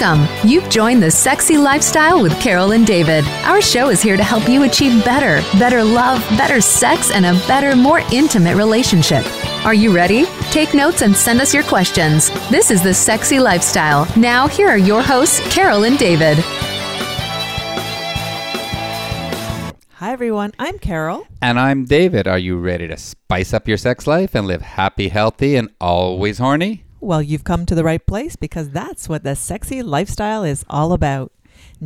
Welcome. You've joined The Sexy Lifestyle with Carol and David. Our show is here to help you achieve better love, better sex, and a better, more intimate relationship. Are you ready? Take notes and send us your questions. This is The Sexy Lifestyle. Now, here are your hosts, Carol and David. Hi, everyone. I'm Carol. And I'm David. Are you ready to spice up your sex life and live happy, healthy, and always horny? Well, you've come to the right place because that's what The Sexy Lifestyle is all about.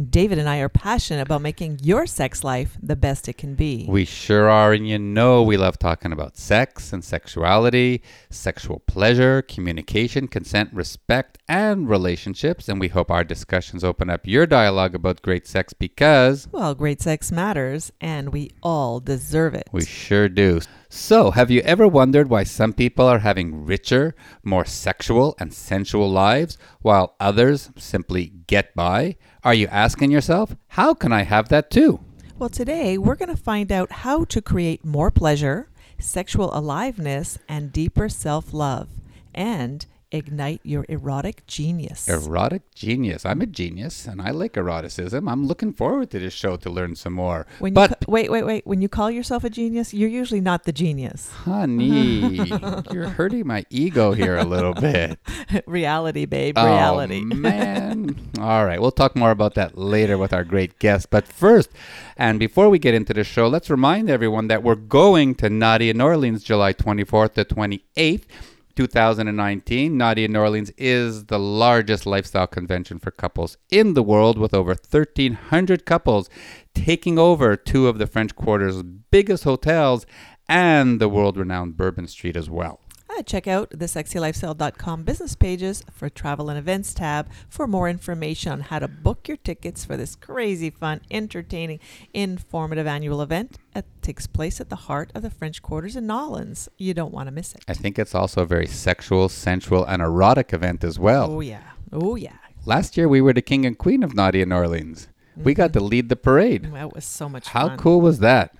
David and I are passionate about making your sex life the best it can be. We sure are, and you know we love talking about sex and sexuality, sexual pleasure, communication, consent, respect, and relationships, and we hope our discussions open up your dialogue about great sex because... well, great sex matters, and we all deserve it. We sure do. So, have you ever wondered why some people are having richer, more sexual and sensual lives, while others simply get by? Are you asking yourself, how can I have that too? Well, today we're going to find out how to create more pleasure, sexual aliveness, and deeper self-love, and ignite your erotic genius. Erotic genius. I'm a genius and I like eroticism. I'm looking forward to this show to learn some more. Wait. When you call yourself a genius, you're usually not the genius. Honey, you're hurting my ego here a little bit. Reality, babe. Reality. Oh, man. All right. We'll talk more about that later with our great guest. But first, and before we get into the show, let's remind everyone that we're going to Naughty in New Orleans, July 24th to 28th. 2019, Naughty in New Orleans is the largest lifestyle convention for couples in the world, with over 1,300 couples taking over two of the French Quarter's biggest hotels and the world-renowned Bourbon Street as well. Check out the sexylifestyle.com business pages for travel and events tab for more information on how to book your tickets for this crazy, fun, entertaining, informative annual event that takes place at the heart of the French Quarters in New Orleans. You don't want to miss it. I think it's also a very sexual, sensual, and erotic event as well. Oh, yeah. Oh, yeah. Last year, we were the king and queen of Naughty in New Orleans. Mm-hmm. We got to lead the parade. That was so much fun. How cool was that?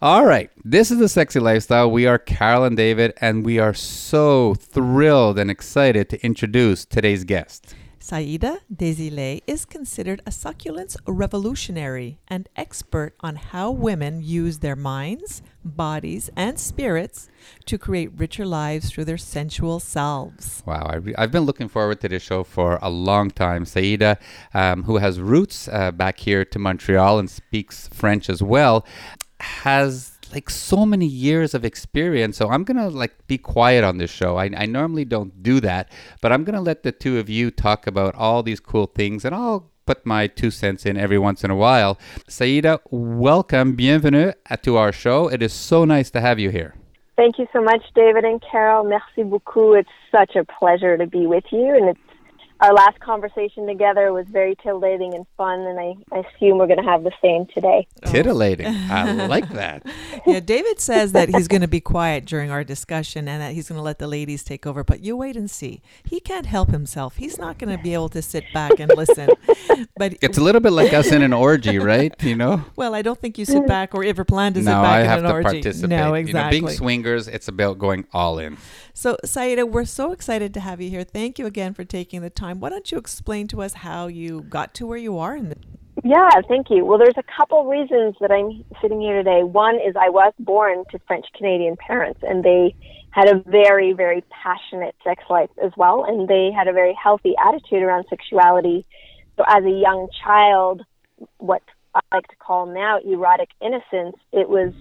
All right, this is The Sexy Lifestyle. We are Carol and David, and we are so thrilled and excited to introduce today's guest. Saida Desilets is considered a succulence revolutionary and expert on how women use their minds, bodies, and spirits to create richer lives through their sensual selves. Wow, I've been looking forward to this show for a long time. Saida, who has roots back here to Montreal and speaks French as well, has like so many years of experience, so I'm gonna like be quiet on this show. I normally don't do that, but I'm gonna let the two of you talk about all these cool things, and I'll put my 2 cents in every once in a while. Saida, welcome, bienvenue to our show. It is so nice to have you here. Thank you so much, David and Carol. Merci beaucoup. It's such a pleasure to be with you, and it's our last conversation together was very titillating and fun, and I assume we're going to have the same today. Oh. Titillating. I like that. Yeah, David says that he's going to be quiet during our discussion and that he's going to let the ladies take over, but you wait and see. He can't help himself. He's not going to be able to sit back and listen. But it's a little bit like us in an orgy, right? You know? Well, I don't think you sit back or ever plan to sit back in an orgy. No, I have to participate. No, exactly. You know, being swingers, it's about going all in. So, Saida, we're so excited to have you here. Thank you again for taking the time. Why don't you explain to us how you got to where you are? Yeah, thank you. Well, there's a couple reasons that I'm sitting here today. One is I was born to French-Canadian parents, and they had a very, very passionate sex life as well, and they had a very healthy attitude around sexuality. So as a young child, what I like to call now erotic innocence, it was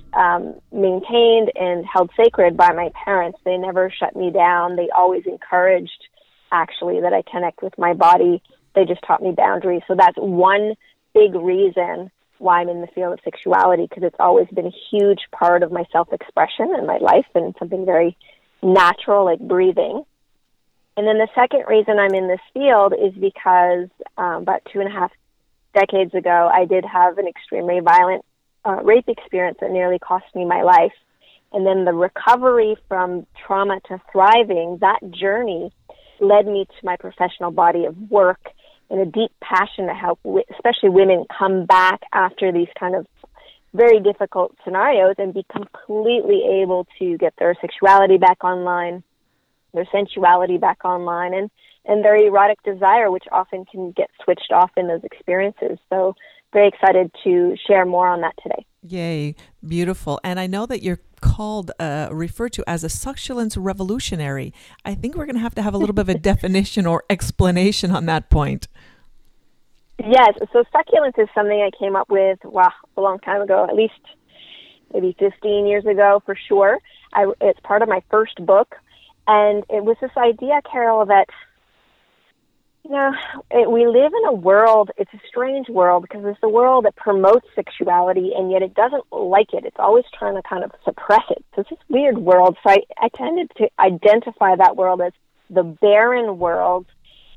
maintained and held sacred by my parents. They never shut me down. They always encouraged actually that I connect with my body. They just taught me boundaries. So that's one big reason why I'm in the field of sexuality, because it's always been a huge part of my self-expression and my life, and something very natural like breathing. And then the second reason I'm in this field is because about 2.5 decades ago, I did have an extremely violent rape experience that nearly cost me my life. And then the recovery from trauma to thriving, that journey led me to my professional body of work and a deep passion to help, especially women, come back after these kind of very difficult scenarios and be completely able to get their sexuality back online, their sensuality back online, and and their erotic desire, which often can get switched off in those experiences. So very excited to share more on that today. Yay, beautiful. And I know that you're called, referred to as a succulence revolutionary. I think we're going to have a little bit of a definition or explanation on that point. Yes, so succulence is something I came up with a long time ago, at least maybe 15 years ago for sure. It's part of my first book. And it was this idea, Carol, that, you know, we live in a world, it's a strange world, because it's a world that promotes sexuality, and yet it doesn't like it. It's always trying to kind of suppress it. So it's this weird world. So I tended to identify that world as the barren world,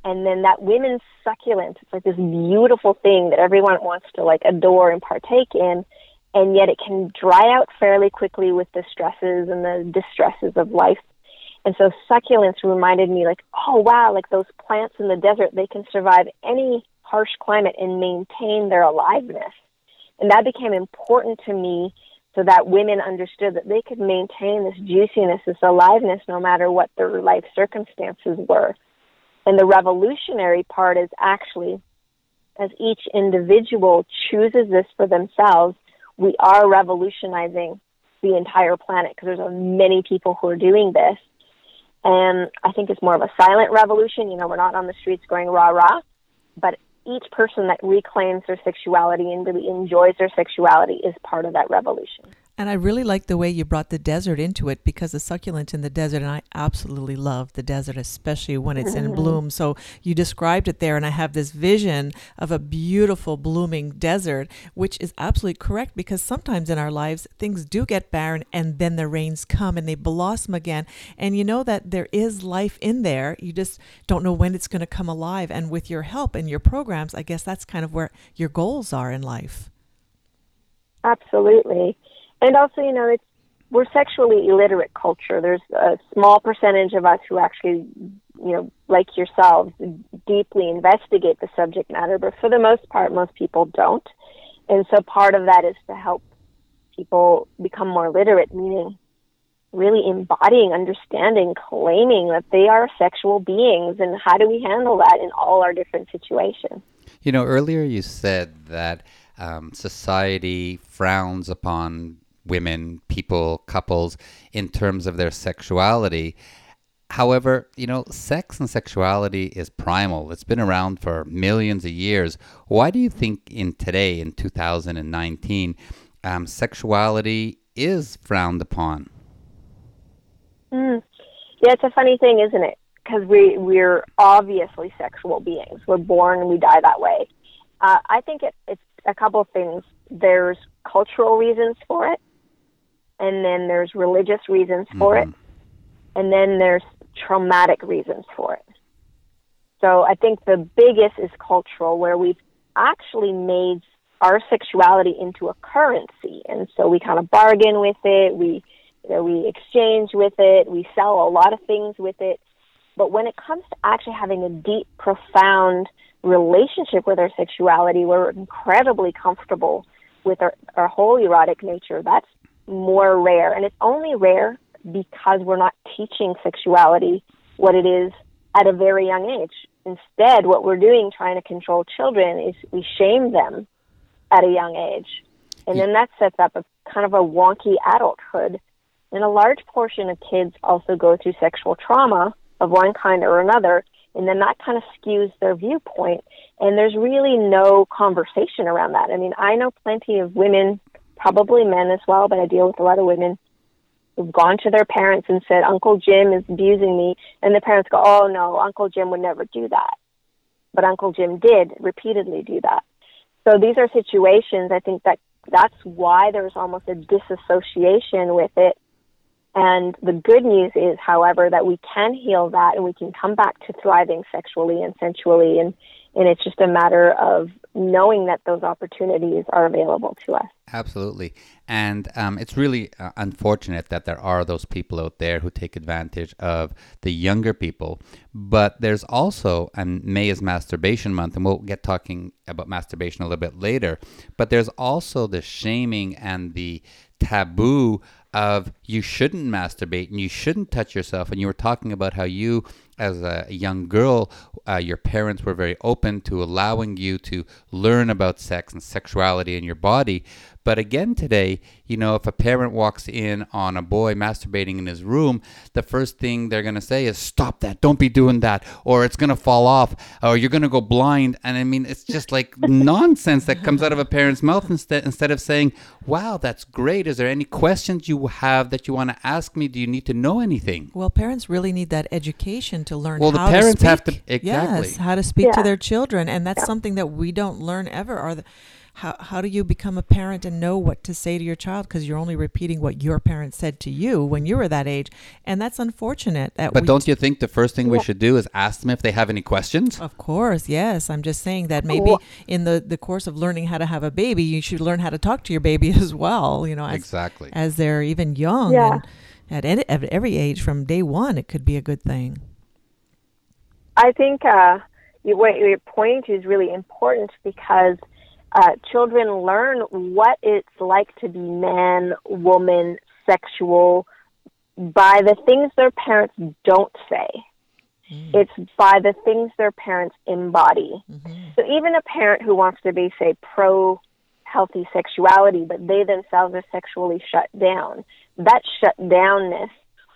and then that women's succulence. It's like this beautiful thing that everyone wants to, like, adore and partake in, and yet it can dry out fairly quickly with the stresses and the distresses of life. And so succulence reminded me, like, oh, wow, like those plants in the desert, they can survive any harsh climate and maintain their aliveness. And that became important to me so that women understood that they could maintain this juiciness, this aliveness, no matter what their life circumstances were. And the revolutionary part is actually, as each individual chooses this for themselves, we are revolutionizing the entire planet, because there's many people who are doing this. And I think it's more of a silent revolution. You know, we're not on the streets going rah-rah, but each person that reclaims their sexuality and really enjoys their sexuality is part of that revolution. And I really like the way you brought the desert into it, because the succulent in the desert, and I absolutely love the desert, especially when it's in bloom. So you described it there, and I have this vision of a beautiful blooming desert, which is absolutely correct, because sometimes in our lives, things do get barren, and then the rains come, and they blossom again. And you know that there is life in there. You just don't know when it's going to come alive. And with your help and your programs, I guess that's kind of where your goals are in life. Absolutely. And also, you know, we're sexually illiterate culture. There's a small percentage of us who actually, you know, like yourselves, deeply investigate the subject matter. But for the most part, most people don't. And so part of that is to help people become more literate, meaning really embodying, understanding, claiming that they are sexual beings. And how do we handle that in all our different situations? You know, earlier you said that society frowns upon women, people, couples in terms of their sexuality. However, you know, sex and sexuality is primal. It's been around for millions of years. Why do you think in 2019, sexuality is frowned upon? Yeah, it's a funny thing, isn't it? Because we're obviously sexual beings. We're born and we die that way. I think it's a couple of things. There's cultural reasons for it, and then there's religious reasons for it, and then there's traumatic reasons for it. So I think the biggest is cultural, where we've actually made our sexuality into a currency, and so we kind of bargain with it, we exchange with it, we sell a lot of things with it. But when it comes to actually having a deep, profound relationship with our sexuality, where we're incredibly comfortable with our whole erotic nature, that's more rare. And it's only rare because we're not teaching sexuality what it is at a very young age. Instead, what we're doing, trying to control children, is we shame them at a young age. And then that sets up a kind of a wonky adulthood. And a large portion of kids also go through sexual trauma of one kind or another, and then that kind of skews their viewpoint. And there's really no conversation around that. I mean, I know plenty of women, probably men as well, but I deal with a lot of women who've gone to their parents and said, Uncle Jim is abusing me. And the parents go, oh, no, Uncle Jim would never do that. But Uncle Jim did repeatedly do that. So these are situations, I think, that's why there's almost a disassociation with it. And the good news is, however, that we can heal that, and we can come back to thriving sexually and sensually. And it's just a matter of knowing that those opportunities are available to us. Absolutely. And it's really unfortunate that there are those people out there who take advantage of the younger people. But there's also, and May is Masturbation Month, and we'll get talking about masturbation a little bit later. But there's also the shaming and the taboo of you shouldn't masturbate and you shouldn't touch yourself. And you were talking about how you as a young girl, your parents were very open to allowing you to learn about sex and sexuality in your body. But again today, you know, if a parent walks in on a boy masturbating in his room, the first thing they're going to say is, stop that, don't be doing that, or it's going to fall off, or you're going to go blind. And I mean, it's just like nonsense that comes out of a parent's mouth instead of saying, wow, that's great. Is there any questions you have that you want to ask me? Do you need to know anything? Well, parents really need that education to learn how to speak. Well, the parents have to, exactly. Yes, how to speak to their children. And that's something that we don't learn ever. How do you become a parent and know what to say to your child? Because you're only repeating what your parents said to you when you were that age. And that's unfortunate. But don't you think the first thing we should do is ask them if they have any questions? Of course, yes. I'm just saying that maybe in the course of learning how to have a baby, you should learn how to talk to your baby as well, you know, as they're even young. Yeah. And at every age, from day one, it could be a good thing. I think your point is really important because children learn what it's like to be man, woman, sexual by the things their parents don't say. Mm-hmm. It's by the things their parents embody. Mm-hmm. So even a parent who wants to be, say, pro-healthy sexuality, but they themselves are sexually shut down, that shutdownness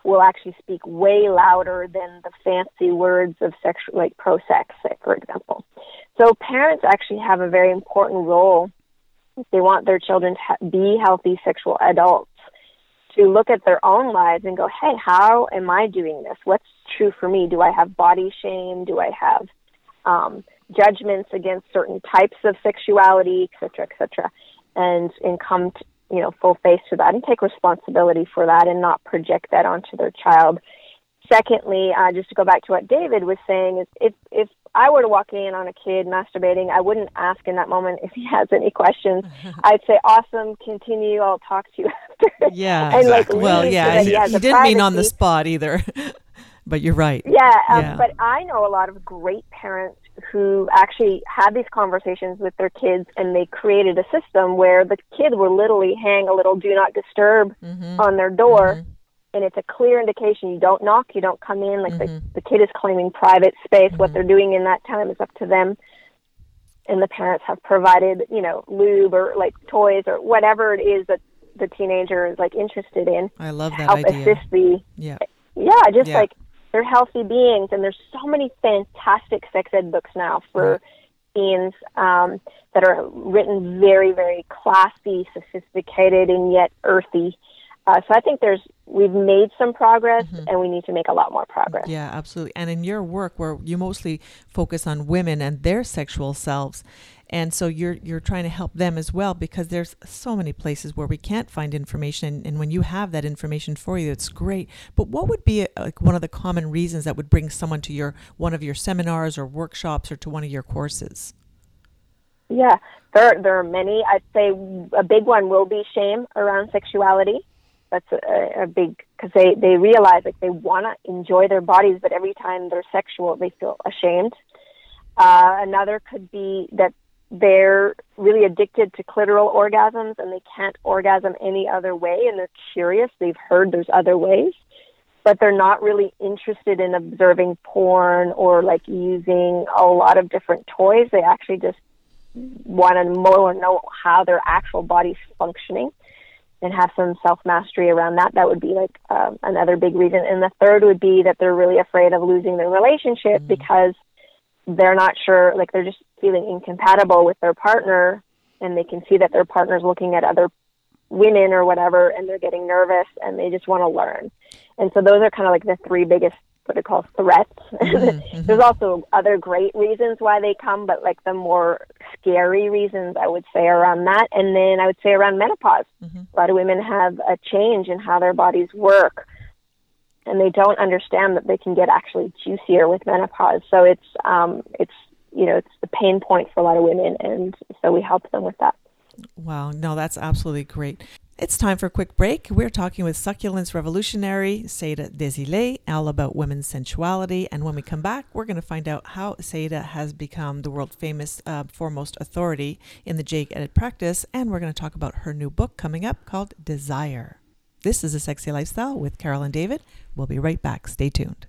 will actually speak way louder than the fancy words of sexual, like pro-sex, for example. So parents actually have a very important role if they want their children to be healthy sexual adults, to look at their own lives and go, hey, how am I doing this? What's true for me? Do I have body shame? Do I have judgments against certain types of sexuality, et cetera, et cetera? And come to, you know, full face for that and take responsibility for that and not project that onto their child. Secondly, just to go back to what David was saying, is if I were to walk in on a kid masturbating, I wouldn't ask in that moment if he has any questions. I'd say, awesome, continue, I'll talk to you after. Yeah, and exactly. He didn't mean on the spot either, but you're right. But I know a lot of great parents who actually had these conversations with their kids, and they created a system where the kid will literally hang a little do not disturb on their door, and it's a clear indication you don't knock, you don't come in, like the kid is claiming private space. What they're doing in that time is up to them, and the parents have provided, you know, lube or like toys or whatever it is that the teenager is like interested in. I love that idea. Assist the, like, they're healthy beings, and there's so many fantastic sex ed books now for teens that are written very, very classy, sophisticated, and yet earthy. So I think we've made some progress, and we need to make a lot more progress. Yeah, absolutely. And in your work, where you mostly focus on women and their sexual selves, and so you're trying to help them as well, because there's so many places where we can't find information. And when you have that information for you, it's great. But what would be like one of the common reasons that would bring someone to one of your seminars or workshops or to one of your courses? Yeah, there are many. I'd say a big one will be shame around sexuality. That's a big, because they realize like they want to enjoy their bodies, but every time they're sexual, they feel ashamed. Another could be that they're really addicted to clitoral orgasms and they can't orgasm any other way, and they're curious. They've heard there's other ways, but they're not really interested in observing porn or like using a lot of different toys. They actually just want to more know how their actual body's functioning and have some self-mastery around that. That would be like another big reason. And the third would be that they're really afraid of losing their relationship because they're not sure, like they're just feeling incompatible with their partner, and they can see that their partner's looking at other women or whatever, and they're getting nervous and they just want to learn. And so those are kind of like the three biggest, what I call, threats. There's also other great reasons why they come, but like the more scary reasons I would say around that. And then I would say around menopause. A lot of women have a change in how their bodies work, and they don't understand that they can get actually juicier with menopause. So it's the pain point for a lot of women, and so we help them with that. Wow, no, that's absolutely great. It's time for a quick break. We're talking with Succulence Revolutionary, Saida Desilets, all about women's sensuality. And when we come back, we're going to find out how Saida has become the world-famous foremost authority in the jade egg practice. And we're going to talk about her new book coming up called Desire. This is The Sexy Lifestyle with Carol and David. We'll be right back. Stay tuned.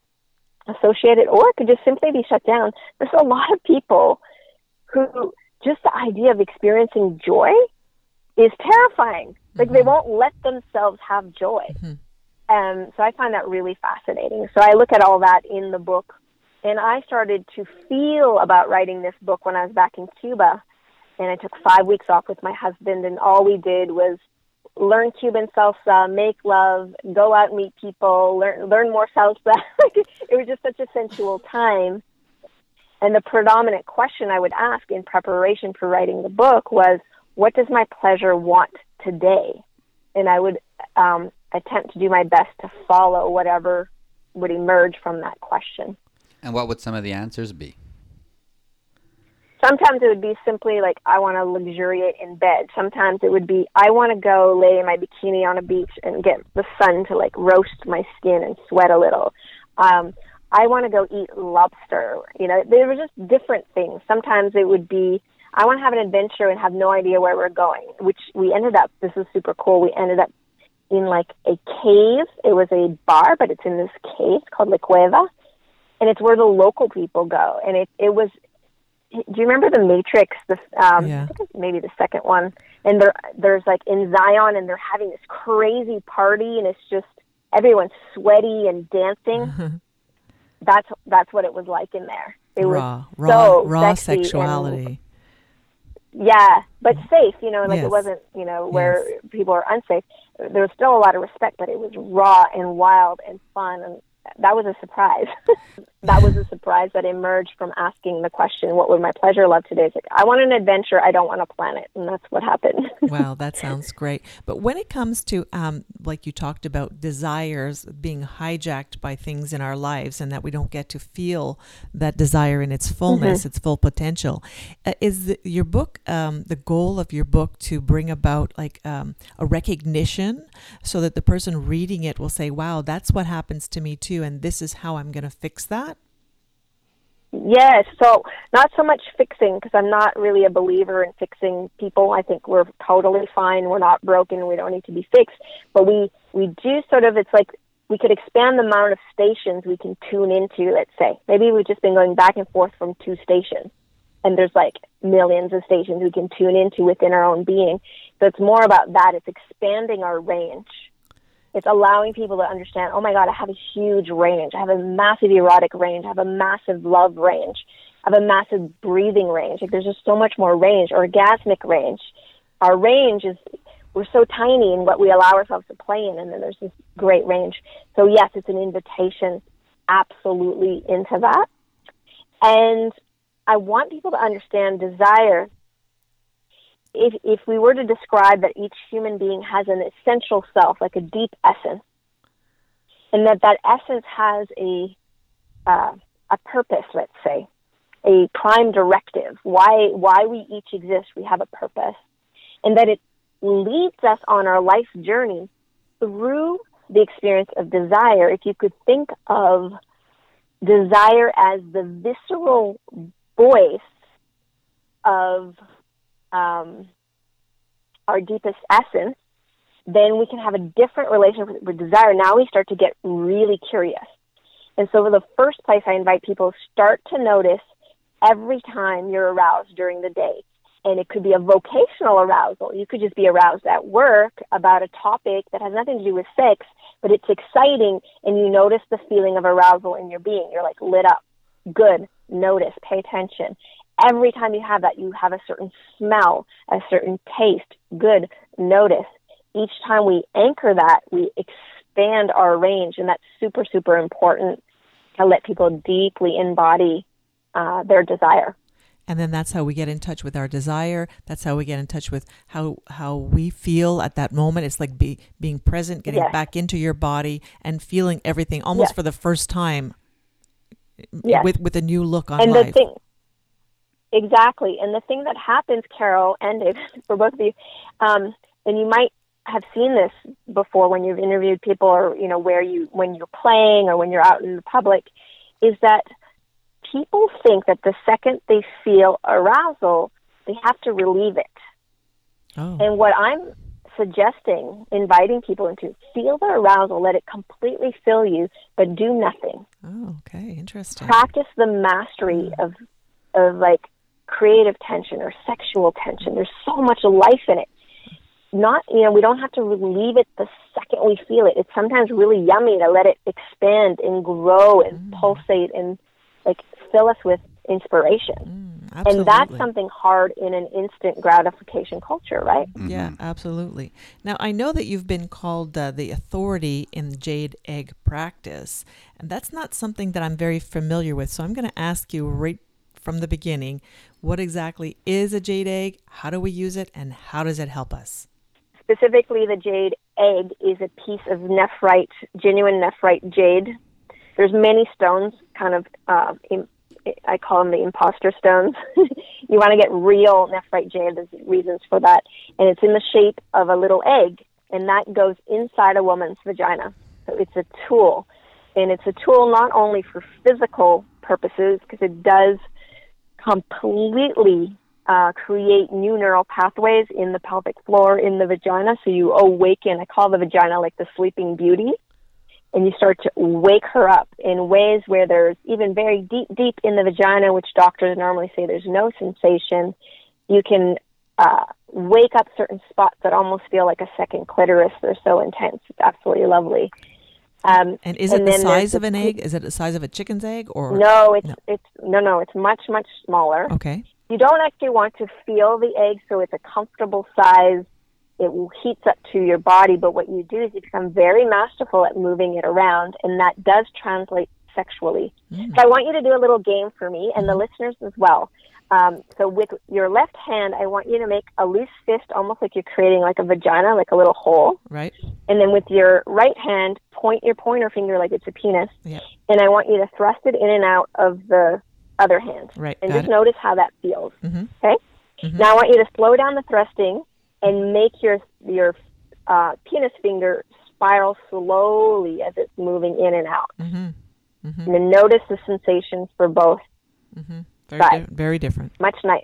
associated, or it could just simply be shut down. There's a lot of people who just the idea of experiencing joy is terrifying. Like, mm-hmm. They won't let themselves have joy. Mm-hmm. So I find that really fascinating. So I look at all that in the book, and I started to feel about writing this book when I was back in Cuba, and I took 5 weeks off with my husband, and all we did was learn Cuban salsa, make love, go out, meet people, learn more salsa. It was just such a sensual time. And the predominant question I would ask in preparation for writing the book was, what does my pleasure want today? And I would attempt to do my best to follow whatever would emerge from that question. And what would some of the answers be? Sometimes it would be simply like, I want to luxuriate in bed. Sometimes it would be, I want to go lay in my bikini on a beach and get the sun to like roast my skin and sweat a little. I want to go eat lobster. You know, there were just different things. Sometimes it would be, I want to have an adventure and have no idea where we're going, which we ended up, this is super cool, we ended up in like a cave. It was a bar, but it's in this cave called La Cueva, and it's where the local people go. And it was, do you remember The Matrix? Yeah. I think it's maybe the second one. And there's like in Zion, and they're having this crazy party, and it's just everyone's sweaty and dancing. That's what it was like in there. It was raw sexuality. And, yeah, but safe, you know, like yes. It wasn't, you know, where yes. people are unsafe. There was still a lot of respect, but it was raw and wild and fun, and that was a surprise. That was a surprise that emerged from asking the question, what would my pleasure love today? It's like, I want an adventure, I don't want a planet, and that's what happened. Wow, that sounds great. But when it comes to, like you talked about, desires being hijacked by things in our lives and that we don't get to feel that desire in its fullness, mm-hmm. its full potential, is your book, the goal of your book to bring about like a recognition so that the person reading it will say, wow, that's what happens to me too, and this is how I'm going to fix that? Yes. So not so much fixing, because I'm not really a believer in fixing people. I think we're totally fine. We're not broken. We don't need to be fixed. But we do sort of, it's like we could expand the amount of stations we can tune into, let's say. Maybe we've just been going back and forth from two stations, and there's like millions of stations we can tune into within our own being. So it's more about that. It's expanding our range. It's allowing people to understand, oh my God, I have a huge range. I have a massive erotic range. I have a massive love range. I have a massive breathing range. Like, there's just so much more range, orgasmic range. Our range is, we're so tiny in what we allow ourselves to play in, and then there's this great range. So yes, it's an invitation absolutely into that. And I want people to understand desire. If we were to describe that each human being has an essential self, like a deep essence, and that essence has a purpose, let's say, a prime directive, why we each exist, we have a purpose, and that it leads us on our life journey through the experience of desire. If you could think of desire as the visceral voice of our deepest essence, then we can have a different relationship with desire. Now we start to get really curious. And so for the first place, I invite people, start to notice every time you're aroused during the day. And it could be a vocational arousal. You could just be aroused at work about a topic that has nothing to do with sex, but it's exciting, and you notice the feeling of arousal in your being. You're like lit up. Good. Notice. Pay attention. Every time you have that, you have a certain smell, a certain taste. Good. Notice. Each time we anchor that, we expand our range, and that's super, super important to let people deeply embody their desire. And then that's how we get in touch with our desire. That's how we get in touch with how we feel at that moment. It's like being present, getting yes. back into your body and feeling everything almost yes. for the first time yes. with a new look on and life. Exactly. And the thing that happens, Carol, and Dave, for both of you, and you might have seen this before when you've interviewed people or, you know, when you're playing or when you're out in the public, is that people think that the second they feel arousal, they have to relieve it. Oh. And what I'm suggesting, inviting people into, feel the arousal, let it completely fill you, but do nothing. Oh, okay. Interesting. Practice the mastery of like, creative tension or sexual tension. There's so much life in it. Not, you know, we don't have to relieve it the second we feel it. It's sometimes really yummy to let it expand and grow and pulsate and like fill us with inspiration. Absolutely. And that's something hard in an instant gratification culture, right? Mm-hmm. Yeah, absolutely. Now, I know that you've been called the authority in the jade egg practice, and that's not something that I'm very familiar with. So I'm going to ask you right from the beginning, what exactly is a jade egg? How do we use it? And how does it help us? Specifically, the jade egg is a piece of nephrite, genuine nephrite jade. There's many stones, kind of, I call them the imposter stones. You want to get real nephrite jade. There's reasons for that. And it's in the shape of a little egg, and that goes inside a woman's vagina. So it's a tool. And it's a tool not only for physical purposes, because it does completely create new neural pathways in the pelvic floor, in the vagina. So you awaken, I call the vagina like the sleeping beauty, and you start to wake her up in ways where there's even very deep in the vagina, which doctors normally say there's no sensation. You can wake up certain spots that almost feel like a second clitoris. They're so intense. It's absolutely lovely. And is it the size of an egg? Is it the size of a chicken's egg? Or No, it's much smaller. Okay. You don't actually want to feel the egg, so it's a comfortable size. It heats up to your body, but what you do is you become very masterful at moving it around, and that does translate sexually. Mm. So I want you to do a little game for me and the listeners as well. So with your left hand, I want you to make a loose fist, almost like you're creating like a vagina, like a little hole. Right. And then with your right hand, point your pointer finger like it's a penis. Yeah. And I want you to thrust it in and out of the other hand. Right. And just notice how that feels. Mm-hmm. Okay? Mm-hmm. Now I want you to slow down the thrusting and make your penis finger spiral slowly as it's moving in and out. Mm-hmm. Mm-hmm. And then notice the sensations for both. Mm-hmm. Very different. Much nicer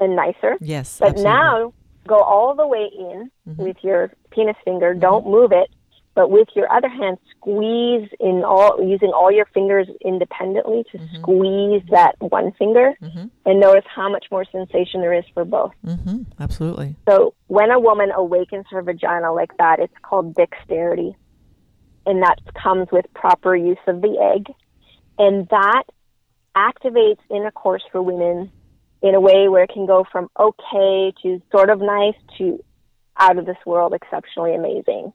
and nicer. Yes, but absolutely. Now go all the way in with your penis finger. Don't move it, but with your other hand, squeeze in using all your fingers independently to squeeze that one finger, and notice how much more sensation there is for both. Mm-hmm. Absolutely. So when a woman awakens her vagina like that, it's called dexterity, and that comes with proper use of the egg, and that activates intercourse for women in a way where it can go from okay to sort of nice to out of this world, exceptionally amazing.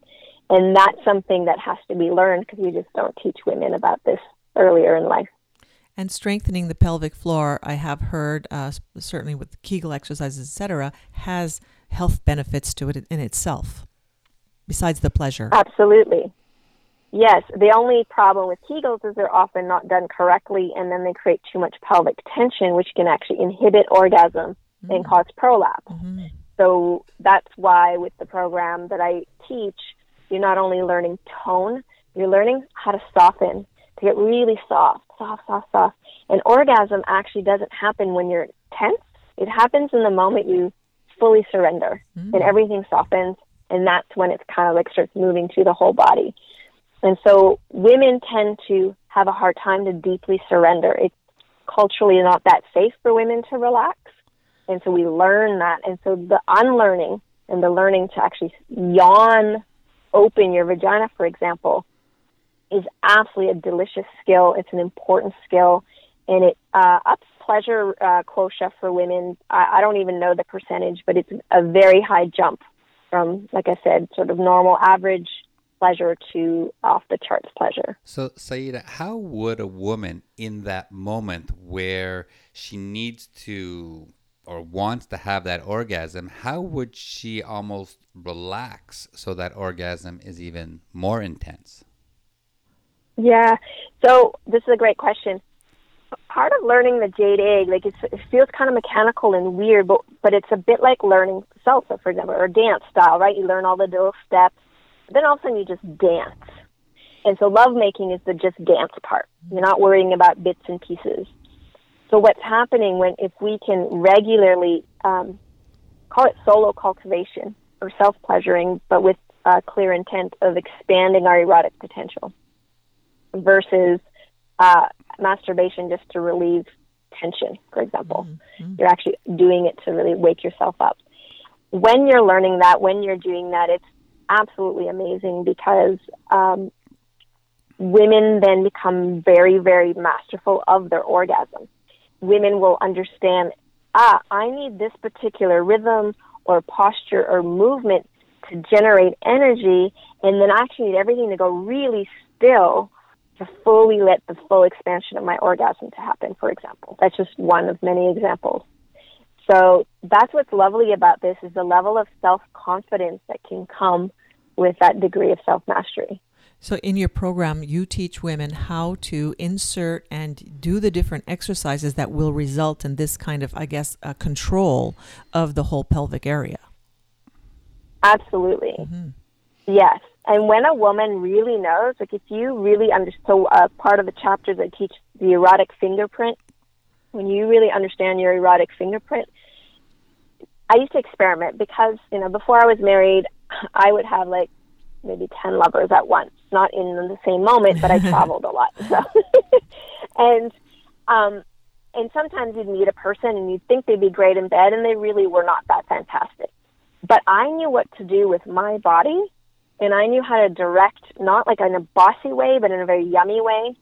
And that's something that has to be learned because we just don't teach women about this earlier in life. And strengthening the pelvic floor, I have heard, certainly with Kegel exercises, etc., has health benefits to it in itself, besides the pleasure. Absolutely. Yes, the only problem with Kegels is they're often not done correctly, and then they create too much pelvic tension, which can actually inhibit orgasm and cause prolapse. Mm-hmm. So that's why with the program that I teach, you're not only learning tone, you're learning how to soften, to get really soft. And orgasm actually doesn't happen when you're tense. It happens in the moment you fully surrender, and everything softens, and that's when it's kind of like starts moving through the whole body. And so women tend to have a hard time to deeply surrender. It's culturally not that safe for women to relax. And so we learn that. And so the unlearning and the learning to actually yawn, open your vagina, for example, is absolutely a delicious skill. It's an important skill. And it ups pleasure quotient for women. I don't even know the percentage, but it's a very high jump from, like I said, sort of normal average pleasure to off-the-charts pleasure. So, Saida, how would a woman in that moment where she needs to or wants to have that orgasm, how would she almost relax so that orgasm is even more intense? Yeah, so this is a great question. Part of learning the jade egg, like it feels kind of mechanical and weird, but it's a bit like learning salsa, for example, or dance style, right? You learn all the little steps. Then all of a sudden you just dance. And so lovemaking is the just dance part. You're not worrying about bits and pieces. So what's happening if we can regularly, call it solo cultivation or self-pleasuring, but with a clear intent of expanding our erotic potential versus masturbation just to relieve tension, for example. Mm-hmm. You're actually doing it to really wake yourself up. When you're learning that, when you're doing that, it's absolutely amazing because women then become very, very masterful of their orgasm. women will understand, I need this particular rhythm or posture or movement to generate energy, and then I actually need everything to go really still to fully let the full expansion of my orgasm to happen, for example. That's just one of many examples. So that's what's lovely about this, is the level of self-confidence that can come with that degree of self-mastery. So in your program, you teach women how to insert and do the different exercises that will result in this kind of, I guess, control of the whole pelvic area. Absolutely. Mm-hmm. Yes. And when a woman really knows, like if you really understand, so part of the chapter that teaches the erotic fingerprint, when you really understand your erotic fingerprint, I used to experiment because, you know, before I was married, I would have like maybe 10 lovers at once, not in the same moment, but I traveled a lot. So, and sometimes you'd meet a person and you'd think they'd be great in bed and they really were not that fantastic. But I knew what to do with my body, and I knew how to direct, not like in a bossy way, but in a very yummy way,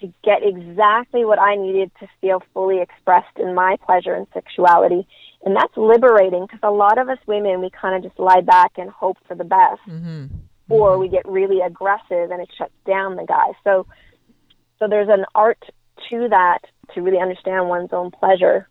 to get exactly what I needed to feel fully expressed in my pleasure and sexuality. And that's liberating, because a lot of us women, we kind of just lie back and hope for the best. Mm-hmm. Or we get really aggressive and it shuts down the guy. So there's an art to that, to really understand one's own pleasure.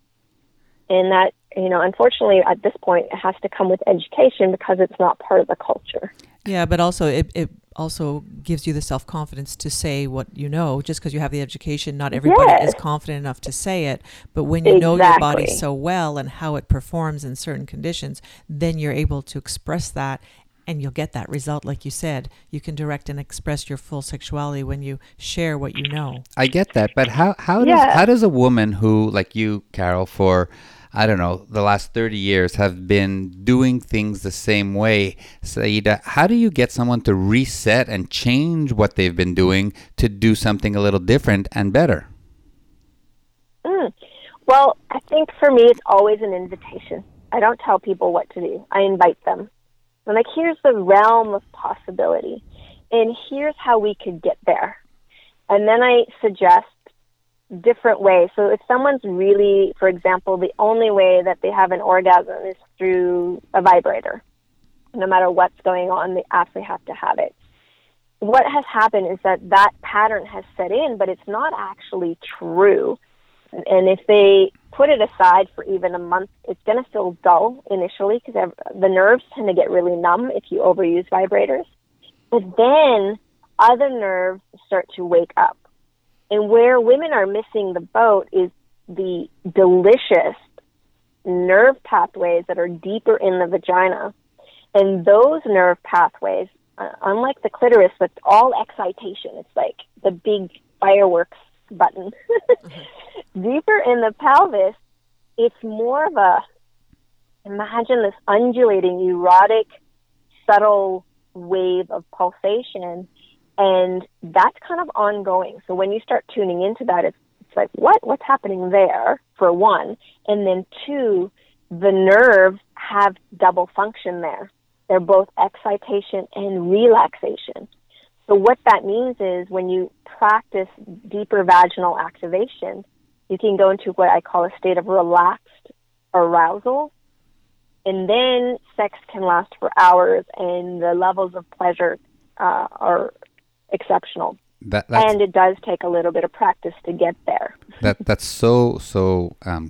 And that, you know, unfortunately at this point, it has to come with education because it's not part of the culture. Yeah, but also it also gives you the self-confidence to say what you know. Just because you have the education, not everybody is confident enough to say it. But when you know your body so well and how it performs in certain conditions, then you're able to express that. And you'll get that result, like you said. You can direct and express your full sexuality when you share what you know. I get that, but how does a woman who, like you, Carol, for, I don't know, the last 30 years have been doing things the same way, Saida, how do you get someone to reset and change what they've been doing to do something a little different and better? Well, I think for me, it's always an invitation. I don't tell people what to do. I invite them. I'm like, here's the realm of possibility, and here's how we could get there. And then I suggest different ways. So if someone's really, for example, the only way that they have an orgasm is through a vibrator, no matter what's going on, they absolutely have to have it. What has happened is that pattern has set in, but it's not actually true. And if they put it aside for even a month, it's going to feel dull initially because the nerves tend to get really numb if you overuse vibrators. But then other nerves start to wake up. And where women are missing the boat is the delicious nerve pathways that are deeper in the vagina. And those nerve pathways, unlike the clitoris, it's all excitation. It's like the big fireworks button. Deeper in the pelvis, it's more of a, imagine this undulating, erotic, subtle wave of pulsation, and that's kind of ongoing. So when you start tuning into that, it's like, what's happening there, for one, and then two, the nerves have double function there. They're both excitation and relaxation. So what that means is when you practice deeper vaginal activation, you can go into what I call a state of relaxed arousal. And then sex can last for hours, and the levels of pleasure are exceptional. And it does take a little bit of practice to get there. That's so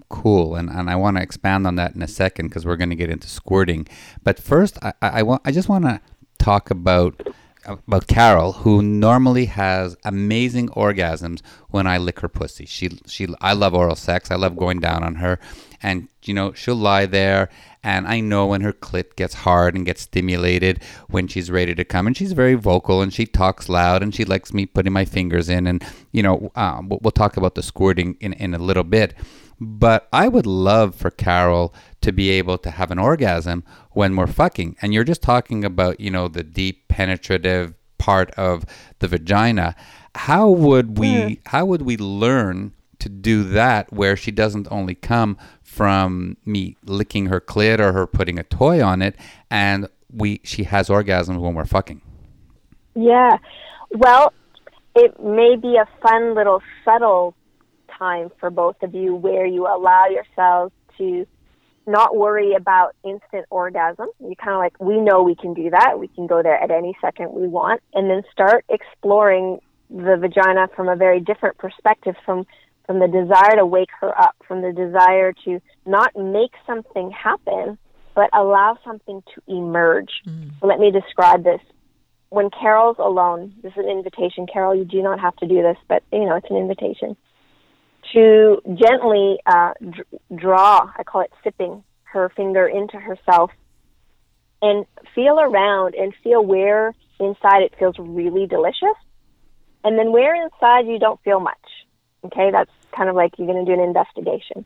cool, and I want to expand on that in a second because we're going to get into squirting. But first, I just want to talk about Carol, who normally has amazing orgasms when I lick her pussy. I love oral sex. I love going down on her, and you know she'll lie there, and I know when her clit gets hard and gets stimulated when she's ready to come. And she's very vocal, and she talks loud, and she likes me putting my fingers in. And you know, we'll talk about the squirting in a little bit. But I would love for Carol to be able to have an orgasm when we're fucking. And you're just talking about, you know, the deep penetrative part of the vagina. How would we learn to do that where she doesn't only come from me licking her clit or her putting a toy on it, and she has orgasms when we're fucking? Yeah. Well, it may be a fun little subtle time for both of you where you allow yourselves to not worry about instant orgasm. You kind of like, we know we can do that. We can go there at any second we want. And then start exploring the vagina from a very different perspective, from the desire to wake her up, from the desire to not make something happen, but allow something to emerge. So let me describe this. When Carol's alone, this is an invitation. Carol, you do not have to do this, but, you know, it's an invitation. To gently draw, I call it sipping, her finger into herself and feel around and feel where inside it feels really delicious. And then where inside you don't feel much. Okay, that's kind of like you're going to do an investigation.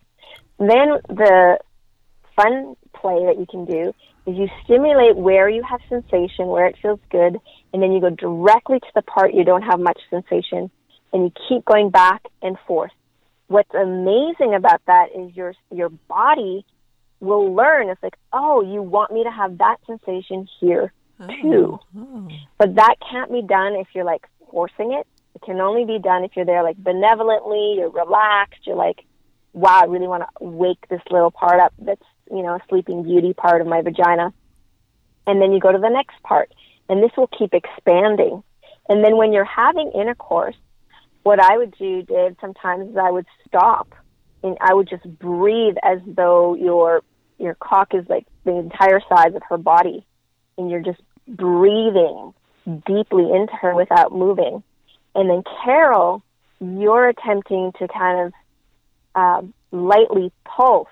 Then the fun play that you can do is you stimulate where you have sensation, where it feels good, and then you go directly to the part you don't have much sensation, and you keep going back and forth. What's amazing about that is your body will learn. It's like, oh, you want me to have that sensation here too. Oh. But that can't be done if you're like forcing it. It can only be done if you're there like benevolently, you're relaxed, you're like, wow, I really want to wake this little part up that's, you know, a sleeping beauty part of my vagina. And then you go to the next part. And this will keep expanding. And then when you're having intercourse, what I would do, Dave, sometimes is I would stop and I would just breathe as though your cock is like the entire size of her body. And you're just breathing deeply into her without moving. And then Carol, you're attempting to kind of lightly pulse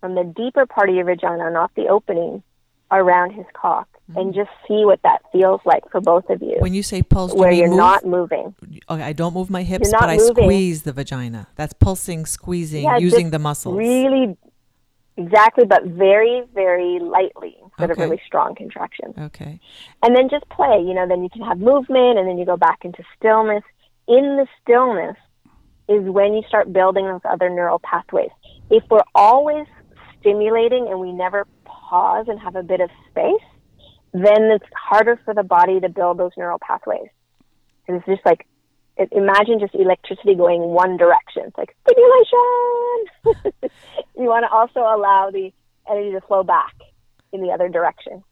from the deeper part of your vagina, not the opening, around his cock, and just see what that feels like for both of you. When you say pulse, where you're not moving. Okay, I don't move my hips, but I squeeze the vagina. That's pulsing, squeezing, using the muscles. Really, exactly, but very, very lightly instead of really strong contraction. Okay. And then just play. You know, then you can have movement, and then you go back into stillness. In the stillness is when you start building those other neural pathways. If we're always stimulating and we never pause and have a bit of space, then it's harder for the body to build those neural pathways. And it's just like, imagine just electricity going one direction. It's like, stimulation! You want to also allow the energy to flow back in the other direction.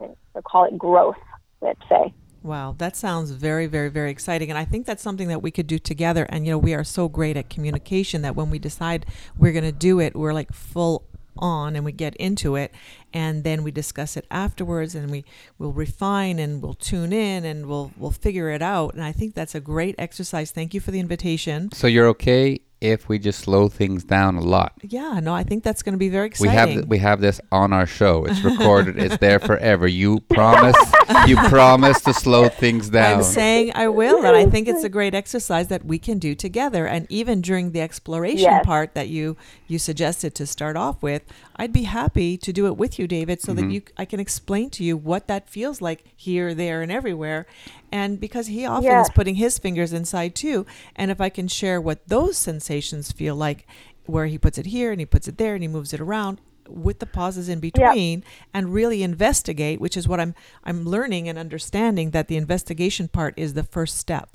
So call it growth, let's say. Wow, that sounds very, very, very exciting. And I think that's something that we could do together. And, you know, we are so great at communication that when we decide we're going to do it, we're like full on and we get into it. And then we discuss it afterwards and we'll refine and we'll tune in and we'll figure it out. And I think that's a great exercise. Thank you for the invitation. So you're okay if we just slow things down a lot? Yeah, no, I think that's going to be very exciting. We have this on our show. It's recorded. It's there forever. You promise to slow things down. I'm saying I will, and I think it's a great exercise that we can do together. And even during the exploration part that you suggested to start off with, I'd be happy to do it with you, David, so that I can explain to you what that feels like here, there, and everywhere. And because he often is putting his fingers inside too, and if I can share what those sensations feel like, where he puts it here and he puts it there and he moves it around with the pauses in between, and really investigate, which is what I'm learning and understanding, that the investigation part is the first step.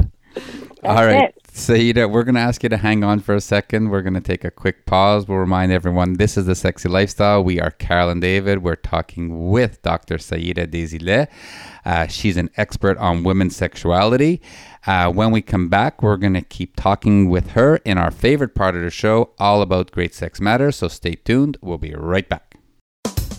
All right, Saida, we're going to ask you to hang on for a second. We're going to take a quick pause. We'll remind everyone, this is The Sexy Lifestyle. We are Carol and David. We're talking with Dr. Saida Desilets. She's an expert on women's sexuality. When we come back, we're going to keep talking with her in our favorite part of the show, all about great sex matters. So stay tuned. We'll be right back.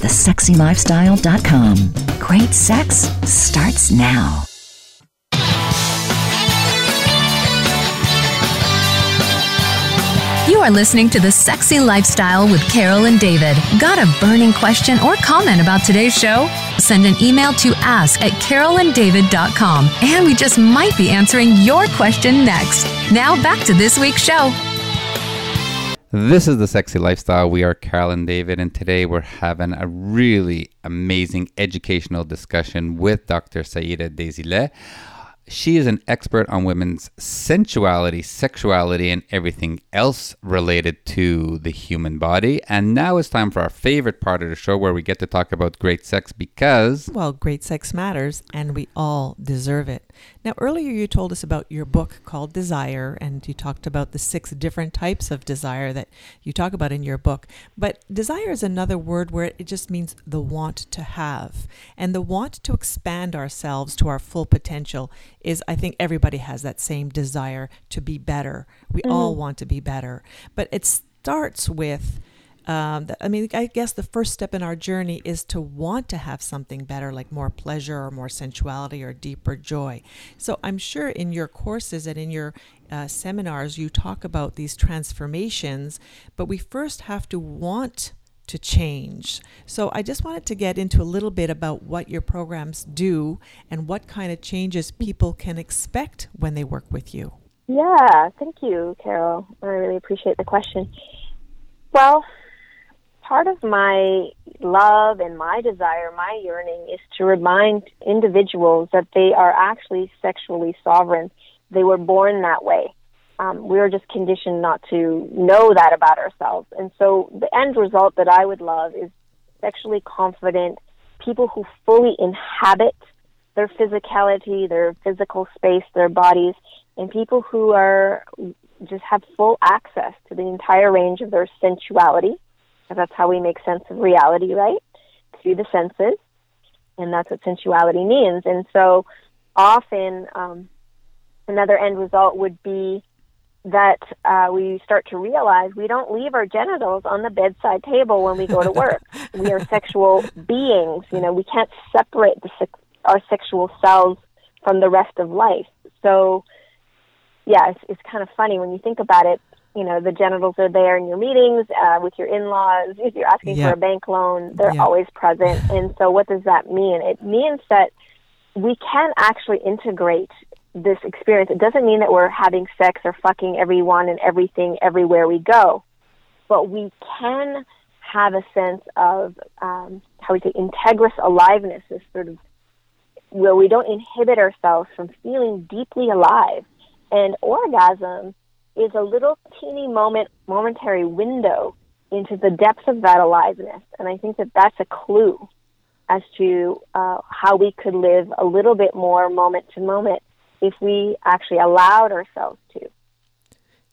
thesexylifestyle.com. Great sex starts now. You are listening to The Sexy Lifestyle with Carol and David. Got a burning question or comment about today's show? Send an email to ask@carolanddavid.com, and we just might be answering your question next. Now back to this week's show. This is The Sexy Lifestyle. We are Carol and David, and today we're having a really amazing educational discussion with Dr. Saida Desilets. She is an expert on women's sensuality, sexuality, and everything else related to the human body. And now it's time for our favorite part of the show where we get to talk about great sex because... well, great sex matters and we all deserve it. Now, earlier you told us about your book called Desire, and you talked about the 6 different types of desire that you talk about in your book. But desire is another word where it just means the want to have. And the want to expand ourselves to our full potential is, I think everybody has that same desire to be better. We all want to be better. But it starts with, I guess the first step in our journey is to want to have something better, like more pleasure or more sensuality or deeper joy. So I'm sure in your courses and in your seminars, you talk about these transformations, but we first have to want to change. So I just wanted to get into a little bit about what your programs do and what kind of changes people can expect when they work with you. Yeah, thank you, Carol. I really appreciate the question. Well, part of my love and my desire, my yearning, is to remind individuals that they are actually sexually sovereign. They were born that way. We are just conditioned not to know that about ourselves. And so the end result that I would love is sexually confident people who fully inhabit their physicality, their physical space, their bodies, and people who are just have full access to the entire range of their sensuality. And that's how we make sense of reality, right? Through the senses. And that's what sensuality means. And so often another end result would be that we start to realize we don't leave our genitals on the bedside table when we go to work. We are sexual beings. You know, we can't separate our sexual selves from the rest of life. So, yeah, it's kind of funny when you think about it. You know, the genitals are there in your meetings, with your in-laws. If you're asking for a bank loan, they're always present. And so what does that mean? It means that we can actually integrate this experience. It doesn't mean that we're having sex or fucking everyone and everything everywhere we go, but we can have a sense of integrous aliveness, is sort of where we don't inhibit ourselves from feeling deeply alive. And orgasm is a little teeny momentary window into the depths of that aliveness, and I think that that's a clue as to how we could live a little bit more moment to moment if we actually allowed ourselves to.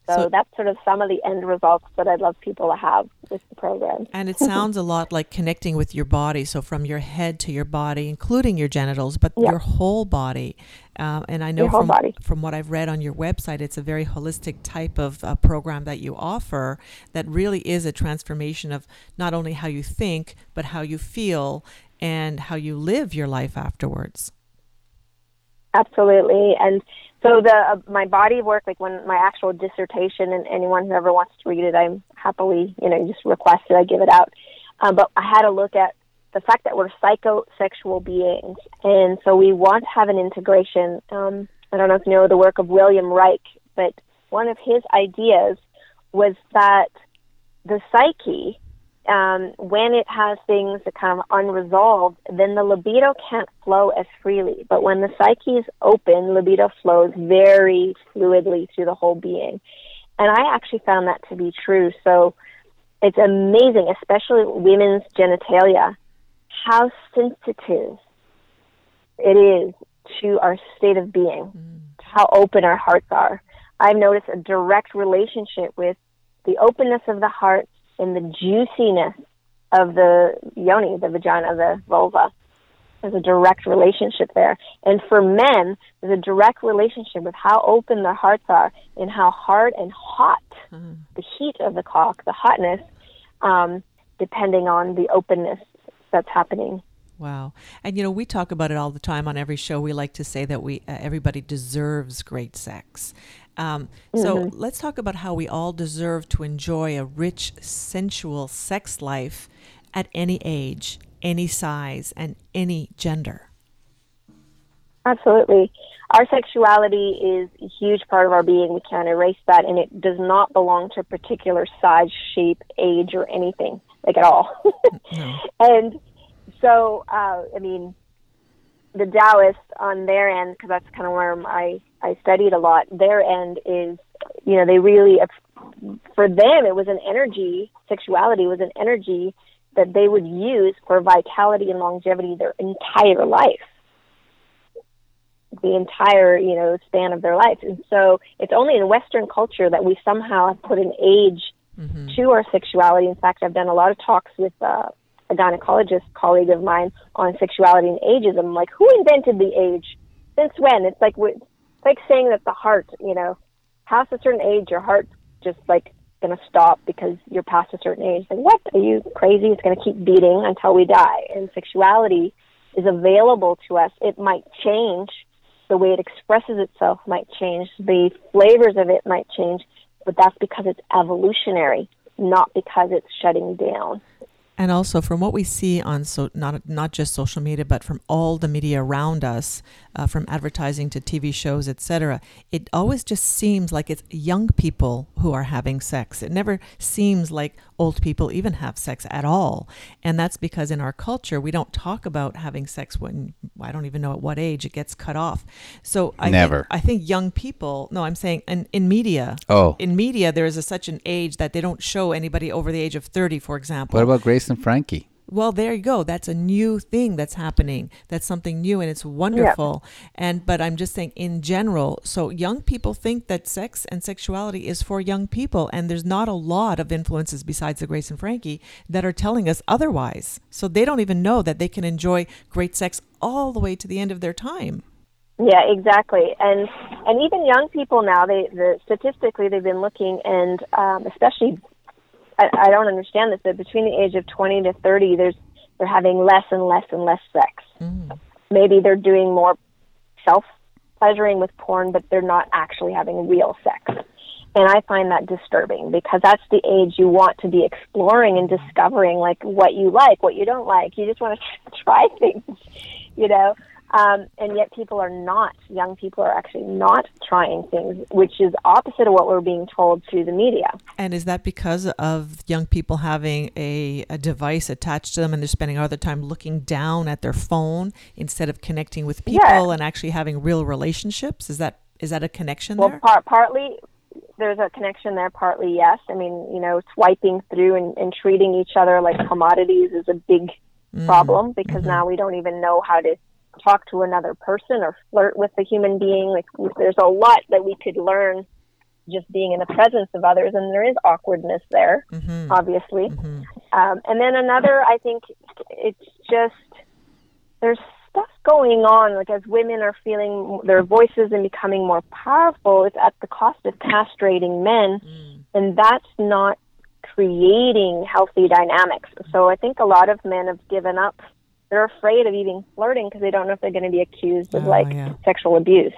So that's sort of some of the end results that I'd love people to have with the program. And it sounds a lot like connecting with your body. So from your head to your body, including your genitals, but your whole body. And I know from what I've read on your website, it's a very holistic type of program that you offer that really is a transformation of not only how you think, but how you feel and how you live your life afterwards. Absolutely. And so my body of work, like when my actual dissertation, and anyone who ever wants to read it, I'm happily, just request it, I give it out. But I had a look at the fact that we're psychosexual beings. And so we want to have an integration. I don't know if you know the work of William Reich, but one of his ideas was that the psyche, when it has things that kind of unresolved, then the libido can't flow as freely. But when the psyche is open, libido flows very fluidly through the whole being. And I actually found that to be true. So it's amazing, especially women's genitalia, how sensitive it is to our state of being, how open our hearts are. I've noticed a direct relationship with the openness of the heart and the juiciness of the yoni, the vagina, the vulva. There's a direct relationship there. And for men, there's a direct relationship with how open their hearts are and how hard and hot the heat of the cock, the hotness, depending on the openness that's happening. Wow. And, you know, we talk about it all the time on every show. We like to say that everybody deserves great sex. So let's talk about how we all deserve to enjoy a rich, sensual sex life at any age, any size, and any gender. Absolutely. Our sexuality is a huge part of our being. We can't erase that, and it does not belong to a particular size, shape, age, or anything, like at all. No. And so, I mean, the Taoists on their end, because that's kind of where I studied a lot, their end is, you know, they really, for them, it was an energy, sexuality was an energy that they would use for vitality and longevity their entire life, the entire, you know, span of their life. And so it's only in Western culture that we somehow have put an age to our sexuality. In fact, I've done a lot of talks with a gynecologist colleague of mine on sexuality and ageism. Like, who invented the age? Since when? It's like saying that the heart, you know, past a certain age, your heart's just like going to stop because you're past a certain age. Like, what? Are you crazy? It's going to keep beating until we die. And sexuality is available to us. It might change. The way it expresses itself might change. The flavors of it might change. But that's because it's evolutionary, not because it's shutting down. And also, from what we see on not just social media, but from all the media around us, from advertising to TV shows, etc., it always just seems like it's young people who are having sex. It never seems like old people even have sex at all. And that's because in our culture, we don't talk about having sex when, I don't even know at what age, it gets cut off. So I think young people, no, I'm saying in media, there is such an age that they don't show anybody over the age of 30, for example. What about Grace and Frankie? Well, there you go. That's a new thing that's happening. That's something new, and it's wonderful. Yeah. But I'm just saying in general, so young people think that sex and sexuality is for young people, and there's not a lot of influences besides the Grace and Frankie that are telling us otherwise. So they don't even know that they can enjoy great sex all the way to the end of their time. Yeah, exactly. And even young people now, statistically, they've been looking, and especially I don't understand this, but between the age of 20 to 30, they're having less and less and less sex. Maybe they're doing more self-pleasuring with porn, but they're not actually having real sex. And I find that disturbing because that's the age you want to be exploring and discovering, like, what you like, what you don't like. You just want to try things, you know. And yet young people are actually not trying things, which is opposite of what we're being told through the media. And is that because of young people having a device attached to them, and they're spending all their time looking down at their phone instead of connecting with people and actually having real relationships? Is that a connection there? Well, partly there's a connection there, partly yes. I mean, you know, swiping through and treating each other like commodities is a big problem because now we don't even know how to talk to another person or flirt with a human being. Like, there's a lot that we could learn just being in the presence of others, and there is awkwardness there, obviously. And then another, I think it's just there's stuff going on. Like, as women are feeling their voices and becoming more powerful, it's at the cost of castrating men, and that's not creating healthy dynamics. So I think a lot of men have given up. They're afraid of even flirting because they don't know if they're going to be accused of sexual abuse.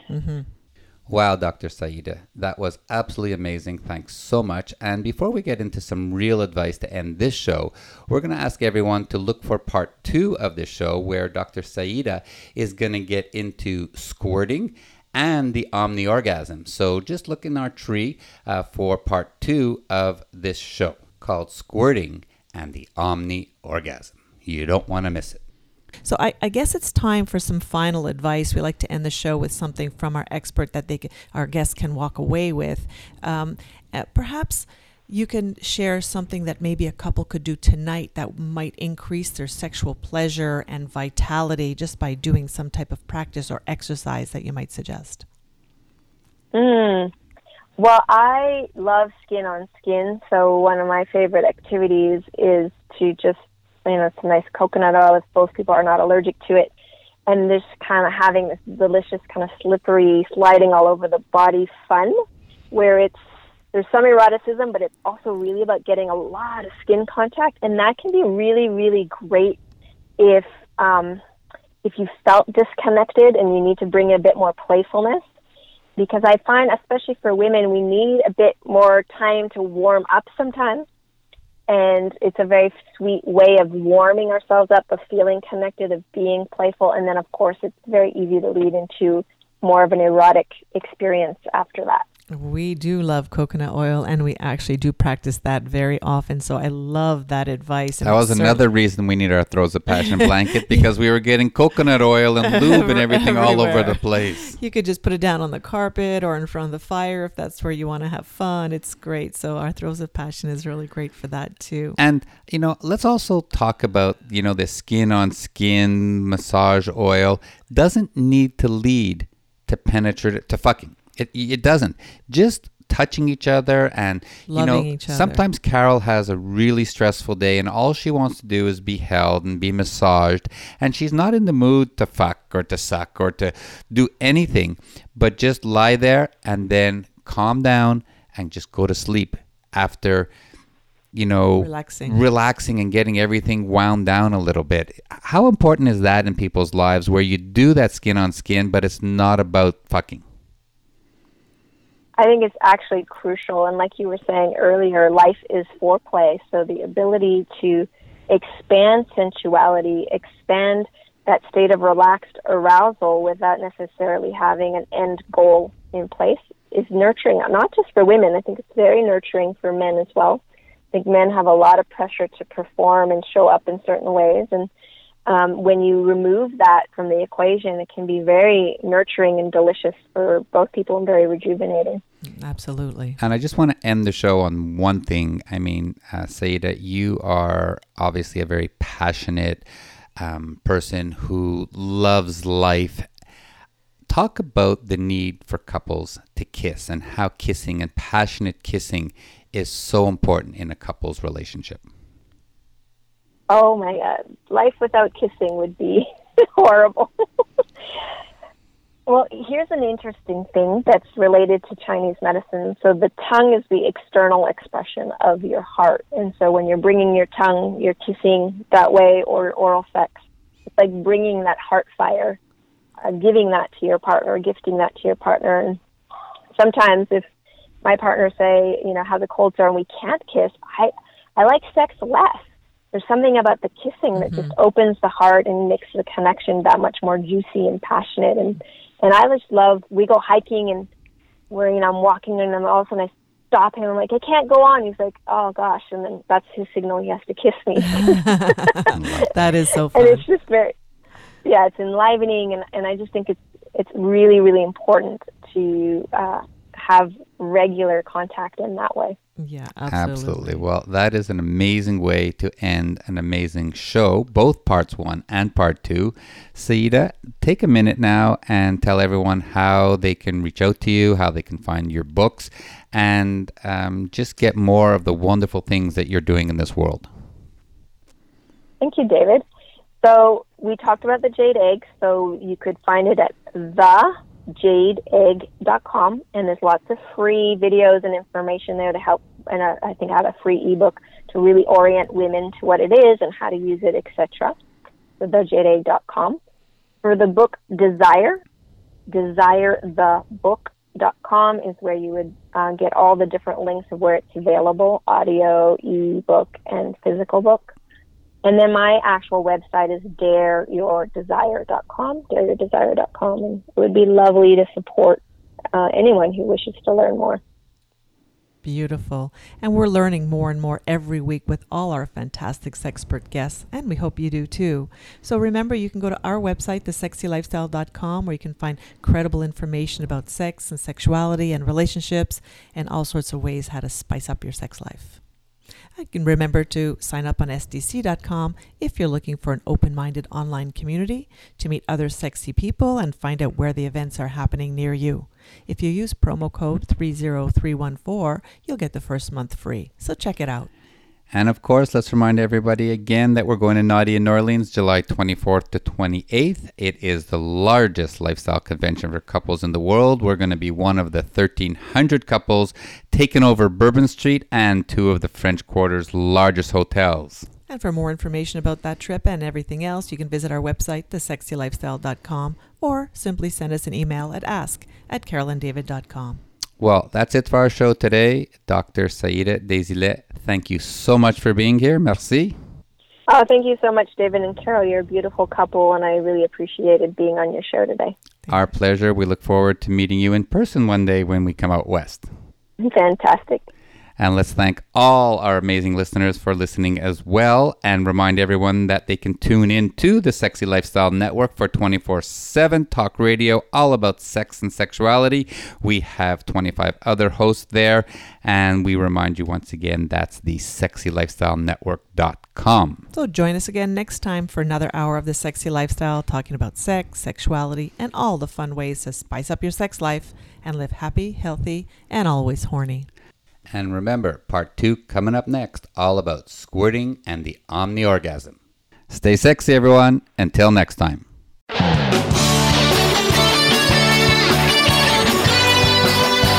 Wow, Dr. Saida, that was absolutely amazing. Thanks so much. And before we get into some real advice to end this show, we're going to ask everyone to look for part 2 of the show, where Dr. Saida is going to get into squirting and the omni-orgasm. So just look in our tree for part 2 of this show called Squirting and the Omni-Orgasm. You don't want to miss it. So I guess it's time for some final advice. We like to end the show with something from our expert that our guests can walk away with. Perhaps you can share something that maybe a couple could do tonight that might increase their sexual pleasure and vitality just by doing some type of practice or exercise that you might suggest. Well, I love skin on skin. So one of my favorite activities is to just, you know, some nice coconut oil if both people are not allergic to it, and this kind of having this delicious kind of slippery sliding all over the body fun, where it's, there's some eroticism, but it's also really about getting a lot of skin contact. And that can be really, really great if you felt disconnected and you need to bring a bit more playfulness. Because I find, especially for women, we need a bit more time to warm up sometimes. And it's a very sweet way of warming ourselves up, of feeling connected, of being playful. And then, of course, it's very easy to lead into more of an erotic experience after that. We do love coconut oil, and we actually do practice that very often. So I love that advice. And that was another reason we need our Throes of Passion blanket, because we were getting coconut oil and lube and everything all over the place. You could just put it down on the carpet or in front of the fire if that's where you want to have fun. It's great. So our Throes of Passion is really great for that too. And, you know, let's also talk about, you know, the skin on skin massage oil doesn't need to lead to penetrate, to fucking. It doesn't. Just touching each other and, loving each other. Sometimes Carol has a really stressful day and all she wants to do is be held and be massaged. And she's not in the mood to fuck or to suck or to do anything, but just lie there and then calm down and just go to sleep after, relaxing and getting everything wound down a little bit. How important is that in people's lives where you do that skin on skin, but it's not about fucking? I think it's actually crucial. And like you were saying earlier, life is foreplay. So the ability to expand sensuality, expand that state of relaxed arousal without necessarily having an end goal in place is nurturing, not just for women. I think it's very nurturing for men as well. I think men have a lot of pressure to perform and show up in certain ways. And when you remove that from the equation, it can be very nurturing and delicious for both people and very rejuvenating. Absolutely. And I just want to end the show on one thing. I mean, Saida, you are obviously a very passionate person who loves life. Talk about the need for couples to kiss and how kissing and passionate kissing is so important in a couple's relationship. Oh my God, life without kissing would be horrible. Well, here's an interesting thing that's related to Chinese medicine. So the tongue is the external expression of your heart. And so when you're bringing your tongue, you're kissing that way, or oral sex. It's like bringing that heart fire, giving that to your partner, gifting that to your partner. And sometimes if my partner say, how the colds are and we can't kiss, I like sex less. There's something about the kissing that just opens the heart and makes the connection that much more juicy and passionate. And I just love, we go hiking and we're, I'm walking and then all of a sudden I stop him. I'm like, I can't go on. He's like, oh gosh. And then that's his signal. He has to kiss me. That is so fun. And it's just very, it's enlivening. And I just think it's really, really important to have regular contact in that way. Yeah, absolutely. Well, that is an amazing way to end an amazing show, both parts one and part two. Saida, take a minute now and tell everyone how they can reach out to you, how they can find your books, and just get more of the wonderful things that you're doing in this world. Thank you, David. So we talked about the Jade Egg, so you could find it at jadeegg.com, and there's lots of free videos and information there to help, and I think I have a free ebook to really orient women to what it is and how to use it, etc. So thejadeegg.com. For the book Desire, desirethebook.com is where you would get all the different links of where it's available, audio, ebook, and physical book. And then my actual website is dareyourdesire.com, and it would be lovely to support anyone who wishes to learn more. Beautiful. And we're learning more and more every week with all our fantastic sexpert guests, and we hope you do too. So remember, you can go to our website, thesexylifestyle.com, where you can find credible information about sex and sexuality and relationships and all sorts of ways how to spice up your sex life. You can remember to sign up on SDC.com if you're looking for an open-minded online community to meet other sexy people and find out where the events are happening near you. If you use promo code 30314, you'll get the first month free. So check it out. And of course, let's remind everybody again that we're going to Naughty in New Orleans, July 24th to 28th. It is the largest lifestyle convention for couples in the world. We're going to be one of the 1,300 couples taking over Bourbon Street and two of the French Quarter's largest hotels. And for more information about that trip and everything else, you can visit our website, thesexylifestyle.com, or simply send us an email at ask@carolindavid.com. Well, that's it for our show today. Dr. Saida Desilets, thank you so much for being here. Merci. Oh, thank you so much, David and Carol. You're a beautiful couple, and I really appreciated being on your show today. Our pleasure. We look forward to meeting you in person one day when we come out west. Fantastic. And let's thank all our amazing listeners for listening as well, and remind everyone that they can tune in to the Sexy Lifestyle Network for 24/7 talk radio all about sex and sexuality. We have 25 other hosts there, and we remind you once again, that's the sexylifestylenetwork.com. So join us again next time for another hour of the Sexy Lifestyle, talking about sex, sexuality, and all the fun ways to spice up your sex life and live happy, healthy, and always horny. And remember, part 2 coming up next, all about squirting and the omni-orgasm. Stay sexy, everyone. Until next time.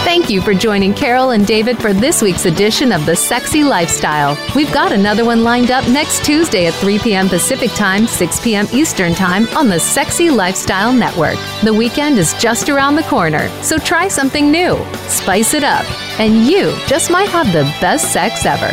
Thank you for joining Carol and David for this week's edition of The Sexy Lifestyle. We've got another one lined up next Tuesday at 3 p.m. Pacific Time, 6 p.m. Eastern Time on The Sexy Lifestyle Network. The weekend is just around the corner, so try something new, spice it up, and you just might have the best sex ever.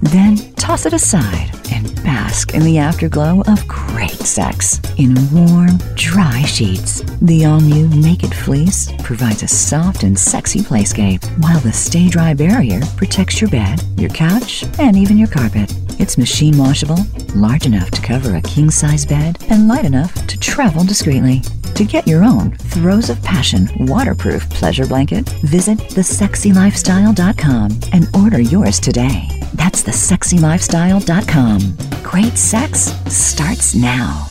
Then toss it aside and bask in the afterglow of great sex in warm, dry sheets. The all-new Naked Fleece provides a soft and sexy playscape, while the Stay Dry Barrier protects your bed, your couch, and even your carpet. It's machine washable, large enough to cover a king-size bed, and light enough to travel discreetly. To get your own Throes of Passion waterproof pleasure blanket, visit thesexylifestyle.com and order yours today. That's thesexylifestyle.com. Great sex starts now.